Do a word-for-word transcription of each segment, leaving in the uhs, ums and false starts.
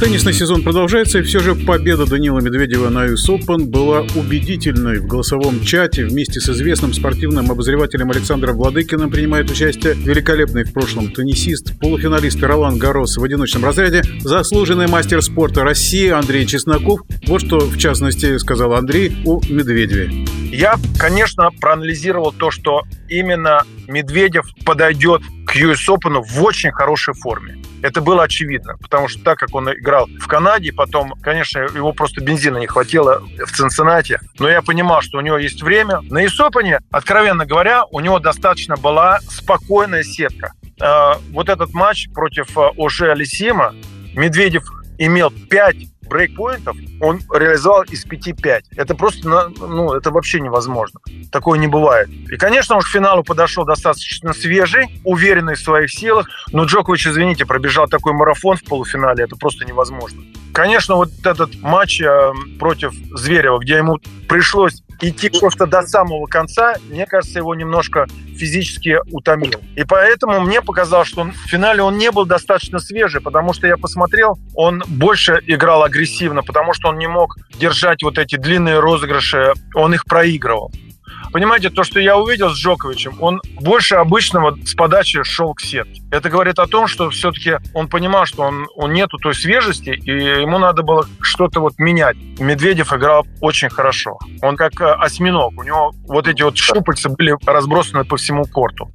Теннисный сезон продолжается, и все же победа Даниила Медведева на ю эс Оупен была убедительной. В голосовом чате вместе с известным спортивным обозревателем Александром Владыкиным принимает участие великолепный в прошлом теннисист, полуфиналист Ролан Гаррос в одиночном разряде, заслуженный мастер спорта России Андрей Чесноков. Вот что, в частности, сказал Андрей о Медведеве. Я, конечно, проанализировал то, что именно Медведев подойдет к ю эс Оупен в очень хорошей форме. Это было очевидно, потому что так как он играл в Канаде, потом, конечно, его просто бензина не хватило в Цинциннати, но я понимал, что у него есть время. На ю эс Оупен, откровенно говоря, у него достаточно была спокойная сетка. Вот этот матч против Ожи Алисима Медведев имел пять брейкпоинтов, он реализовал из пяти пять. Это просто, ну, это вообще невозможно. Такое не бывает. И, конечно, он к финалу подошел достаточно свежий, уверенный в своих силах, но Джокович, извините, пробежал такой марафон в полуфинале, это просто невозможно. Конечно, вот этот матч против Зверева, где ему пришлось идти просто до самого конца, мне кажется, его немножко физически утомил. И поэтому мне показалось, что в финале он не был достаточно свежий, потому что я посмотрел, он больше играл агрессивно, потому что он не мог держать вот эти длинные розыгрыши, он их проигрывал. Понимаете, то, что я увидел с Джоковичем, он больше обычного с подачи шел к сетке. Это говорит о том, что все-таки он понимал, что он, он нету той свежести, и ему надо было что-то вот менять. Медведев играл очень хорошо. Он как осьминог. У него вот эти вот щупальца были разбросаны по всему корту.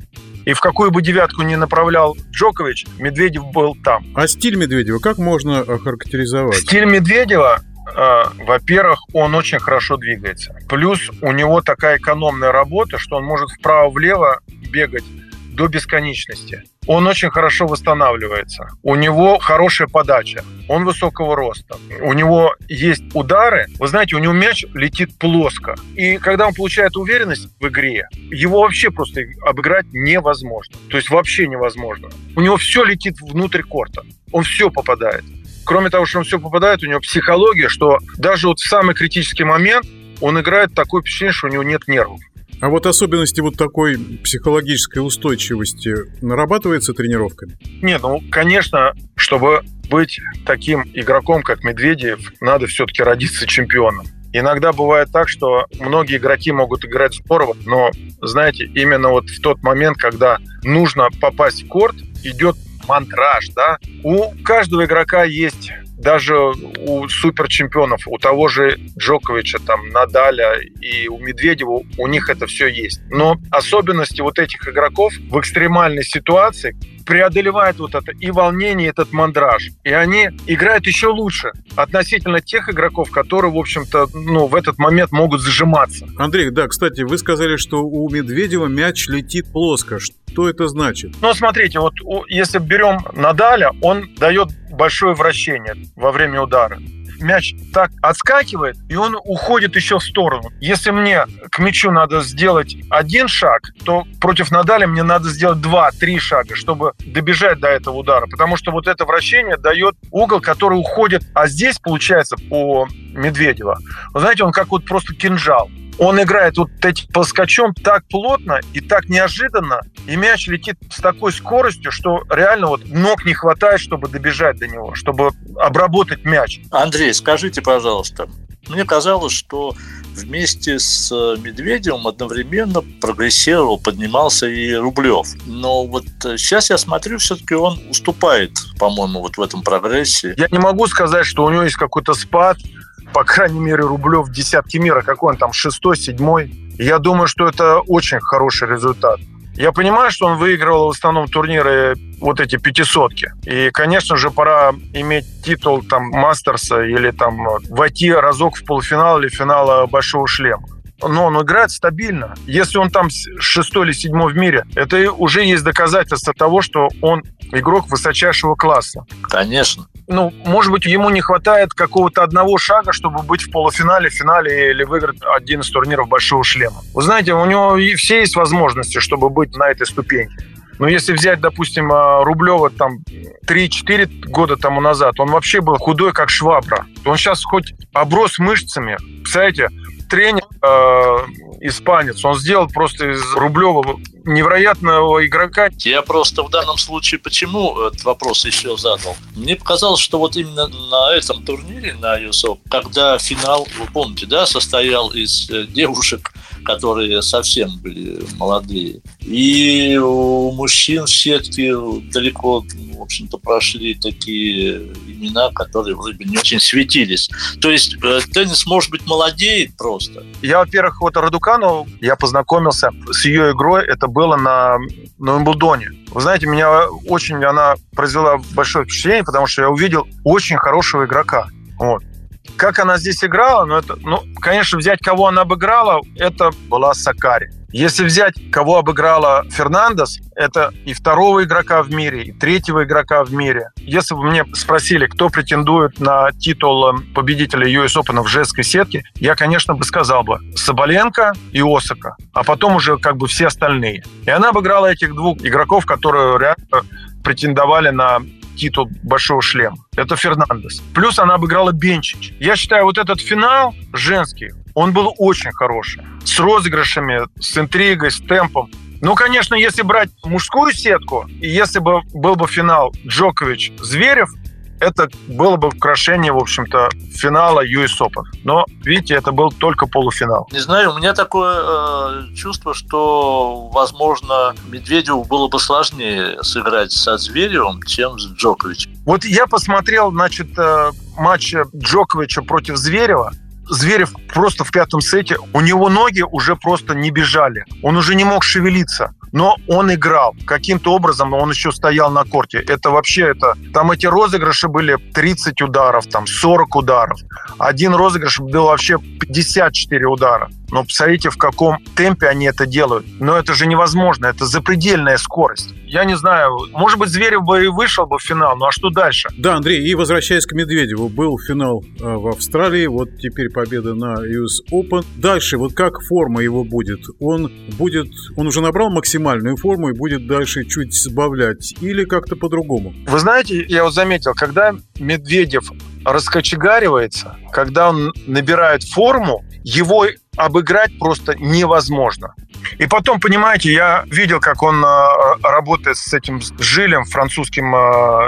И в какую бы девятку ни направлял Джокович, Медведев был там. А стиль Медведева как можно охарактеризовать? Стиль Медведева... Во-первых, он очень хорошо двигается. Плюс у него такая экономная работа, что он может вправо-влево бегать до бесконечности. Он очень хорошо восстанавливается. У него хорошая подача. Он высокого роста. У него есть удары. Вы знаете, у него мяч летит плоско. И когда он получает уверенность в игре, его вообще просто обыграть невозможно. То есть вообще невозможно. У него все летит внутрь корта. Он все попадает. Кроме того, что он все попадает, у него психология, что даже вот в самый критический момент он играет такое впечатление, что у него нет нервов. А вот особенности вот такой психологической устойчивости нарабатываются тренировками? Нет, ну, конечно, чтобы быть таким игроком, как Медведев, надо все-таки родиться чемпионом. Иногда бывает так, что многие игроки могут играть здорово, но, знаете, именно вот в тот момент, когда нужно попасть в корт, идет мантраж, да. У каждого игрока есть, даже у суперчемпионов, у того же Джоковича, там, Надаля и у Медведева, у них это все есть. Но особенности вот этих игроков в экстремальной ситуации преодолевают вот это и волнение, и этот мандраж. И они играют еще лучше относительно тех игроков, которые, в общем-то, ну, в этот момент могут зажиматься. Андрей, да, кстати, вы сказали, что у Медведева мяч летит плоско. Что это значит? Ну, смотрите, вот если берем Надаля, он дает большое вращение во время удара. Мяч так отскакивает, и он уходит еще в сторону. Если мне к мячу надо сделать один шаг, то против Надаля мне надо сделать два-три шага, чтобы добежать до этого удара. Потому что вот это вращение дает угол, который уходит. А здесь, получается, у Медведева, вы знаете, он как вот просто кинжал. Он играет вот этим плоскочом так плотно и так неожиданно, и мяч летит с такой скоростью, что реально вот ног не хватает, чтобы добежать до него, чтобы обработать мяч. Андрей, скажите, пожалуйста, мне казалось, что вместе с Медведевым одновременно прогрессировал, поднимался и Рублев. Но вот сейчас я смотрю, все-таки он уступает, по-моему, вот в этом прогрессе. Я не могу сказать, что у него есть какой-то спад. По крайней мере, Рублев в десятке мира, какой он там, шестой, седьмой. Я думаю, что это очень хороший результат. Я понимаю, что он выигрывал в основном турниры вот эти пятисотки. И, конечно же, пора иметь титул там мастерса или там войти разок в полуфинал или финал большого шлема. Но он играет стабильно. Если он там шестой или седьмой в мире, это уже есть доказательство того, что он игрок высочайшего класса. Конечно. Ну, может быть, ему не хватает какого-то одного шага, чтобы быть в полуфинале, финале или выиграть один из турниров большого шлема. Вы знаете, у него и все есть возможности, чтобы быть на этой ступеньке. Но если взять, допустим, Рублева там три-четыре года тому назад, он вообще был худой, как швабра. Он сейчас хоть оброс мышцами, представляете, тренер, э, испанец, он сделал просто из Рублева невероятного игрока. Я просто в данном случае почему этот вопрос еще задал? Мне показалось, что вот именно на этом турнире, на ю эс Open, когда финал, вы помните, да, состоял из девушек, которые совсем были молодые, и у мужчин в сетке далеко, в общем-то, прошли такие имена, которые вроде бы не очень светились. То есть теннис, может быть, молодеет просто. Я, во-первых, вот Радукану, я познакомился с ее игрой, это было на, на Уимблдоне. Вы знаете, меня очень она произвела большое впечатление, потому что я увидел очень хорошего игрока. Вот. Как она здесь играла, ну, это, ну, конечно, взять, кого она обыграла, это была Сакари. Если взять, кого обыграла Фернандес, это и второго игрока в мире, и третьего игрока в мире. Если бы мне спросили, кто претендует на титул победителя ю эс Open в женской сетке, я, конечно, бы сказал бы Сабаленко и Осака, а потом уже как бы все остальные. И она обыграла этих двух игроков, которые реально претендовали на титул большого шлема. Это Фернандес. Плюс она обыграла Бенчич. Я считаю, вот этот финал женский, он был очень хороший. С розыгрышами, с интригой, с темпом. Ну, конечно, если брать мужскую сетку, и если бы был бы финал Джокович Зверев, это было бы украшение, в общем-то, финала ю эс Open. Но, видите, это был только полуфинал. Не знаю, у меня такое э, чувство, что, возможно, Медведеву было бы сложнее сыграть со Зверевым, чем с Джоковичем. Вот я посмотрел, значит, э, матч Джоковича против Зверева. Зверев просто в пятом сете, у него ноги уже просто не бежали. Он уже не мог шевелиться, но он играл. Каким-то образом он еще стоял на корте. Это вообще, это, там эти розыгрыши были тридцать ударов, там сорок ударов. Один розыгрыш был вообще пятьдесят четыре удара. Но посмотрите, в каком темпе они это делают. Но это же невозможно, это запредельная скорость. Я не знаю, может быть, Зверев бы и вышел бы в финал, ну а что дальше? Да, Андрей, и возвращаясь к Медведеву, был финал в Австралии, вот теперь победа на ю эс Open. Дальше, вот как форма его будет? Он будет, он уже набрал максимальную форму и будет дальше чуть сбавлять или как-то по-другому? Вы знаете, я вот заметил, когда Медведев раскочегаривается, когда он набирает форму, его обыграть просто невозможно. И потом, понимаете, я видел, как он работает с этим Жилем, французским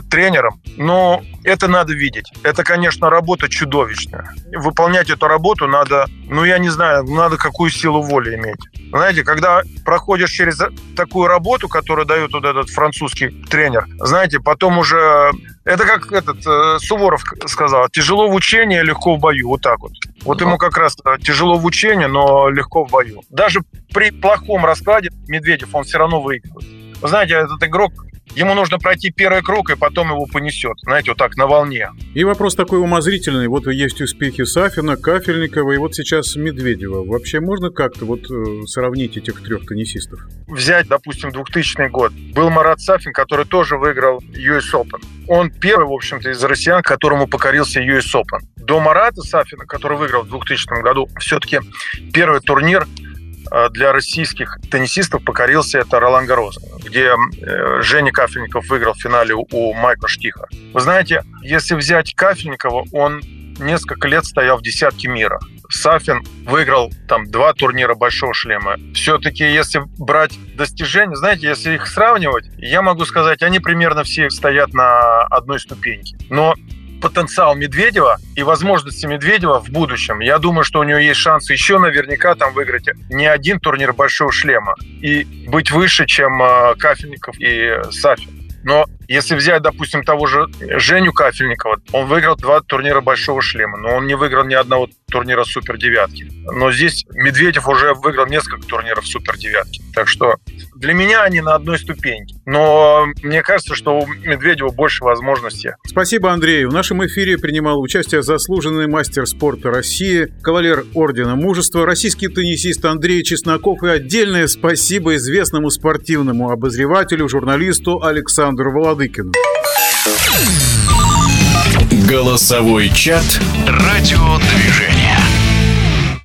тренером. Но это надо видеть. Это, конечно, работа чудовищная. Выполнять эту работу надо, ну, я не знаю, надо какую силу воли иметь. Знаете, когда проходишь через такую работу, которую дает вот этот французский тренер, знаете, потом уже... Это как этот Суворов сказал, тяжело в учении, легко в бою. Вот так вот. Вот ему как раз тяжело в учении, но легко в бою. Даже при плохом раскладе Медведев, он все равно выигрывает. Знаете, этот игрок, ему нужно пройти первый круг, и потом его понесет, знаете, вот так, на волне. И вопрос такой умозрительный. Вот есть успехи Сафина, Кафельникова, и вот сейчас Медведева. Вообще можно как-то вот сравнить этих трех теннисистов? Взять, допустим, двухтысячный год. Был Марат Сафин, который тоже выиграл ю эс Open. Он первый, в общем-то, из россиян, которому покорился ю эс Open. До Марата Сафина, который выиграл в двухтысячном году, все-таки первый турнир для российских теннисистов покорился это Ролан Гаррос, где Женя Кафельников выиграл в финале у Майка Штиха. Вы знаете, если взять Кафельникова, он несколько лет стоял в десятке мира. Сафин выиграл там два турнира большого шлема. Все-таки, если брать достижения, знаете, если их сравнивать, я могу сказать, они примерно все стоят на одной ступеньке. Но потенциал Медведева и возможности Медведева в будущем. Я думаю, что у него есть шанс еще наверняка там выиграть не один турнир большого шлема и быть выше, чем Кафельников и Сафин. Но если взять, допустим, того же Женю Кафельникова, он выиграл два турнира большого шлема, но он не выиграл ни одного турнира супердевятки. Но здесь Медведев уже выиграл несколько турниров супердевятки. Так что для меня они на одной ступеньке. Но мне кажется, что у Медведева больше возможностей. Спасибо, Андрей. В нашем эфире принимал участие заслуженный мастер спорта России, кавалер Ордена Мужества, российский теннисист Андрей Чесноков. И отдельное спасибо известному спортивному обозревателю, журналисту Александру Владыкину. Голосовой чат «Радиодвижение».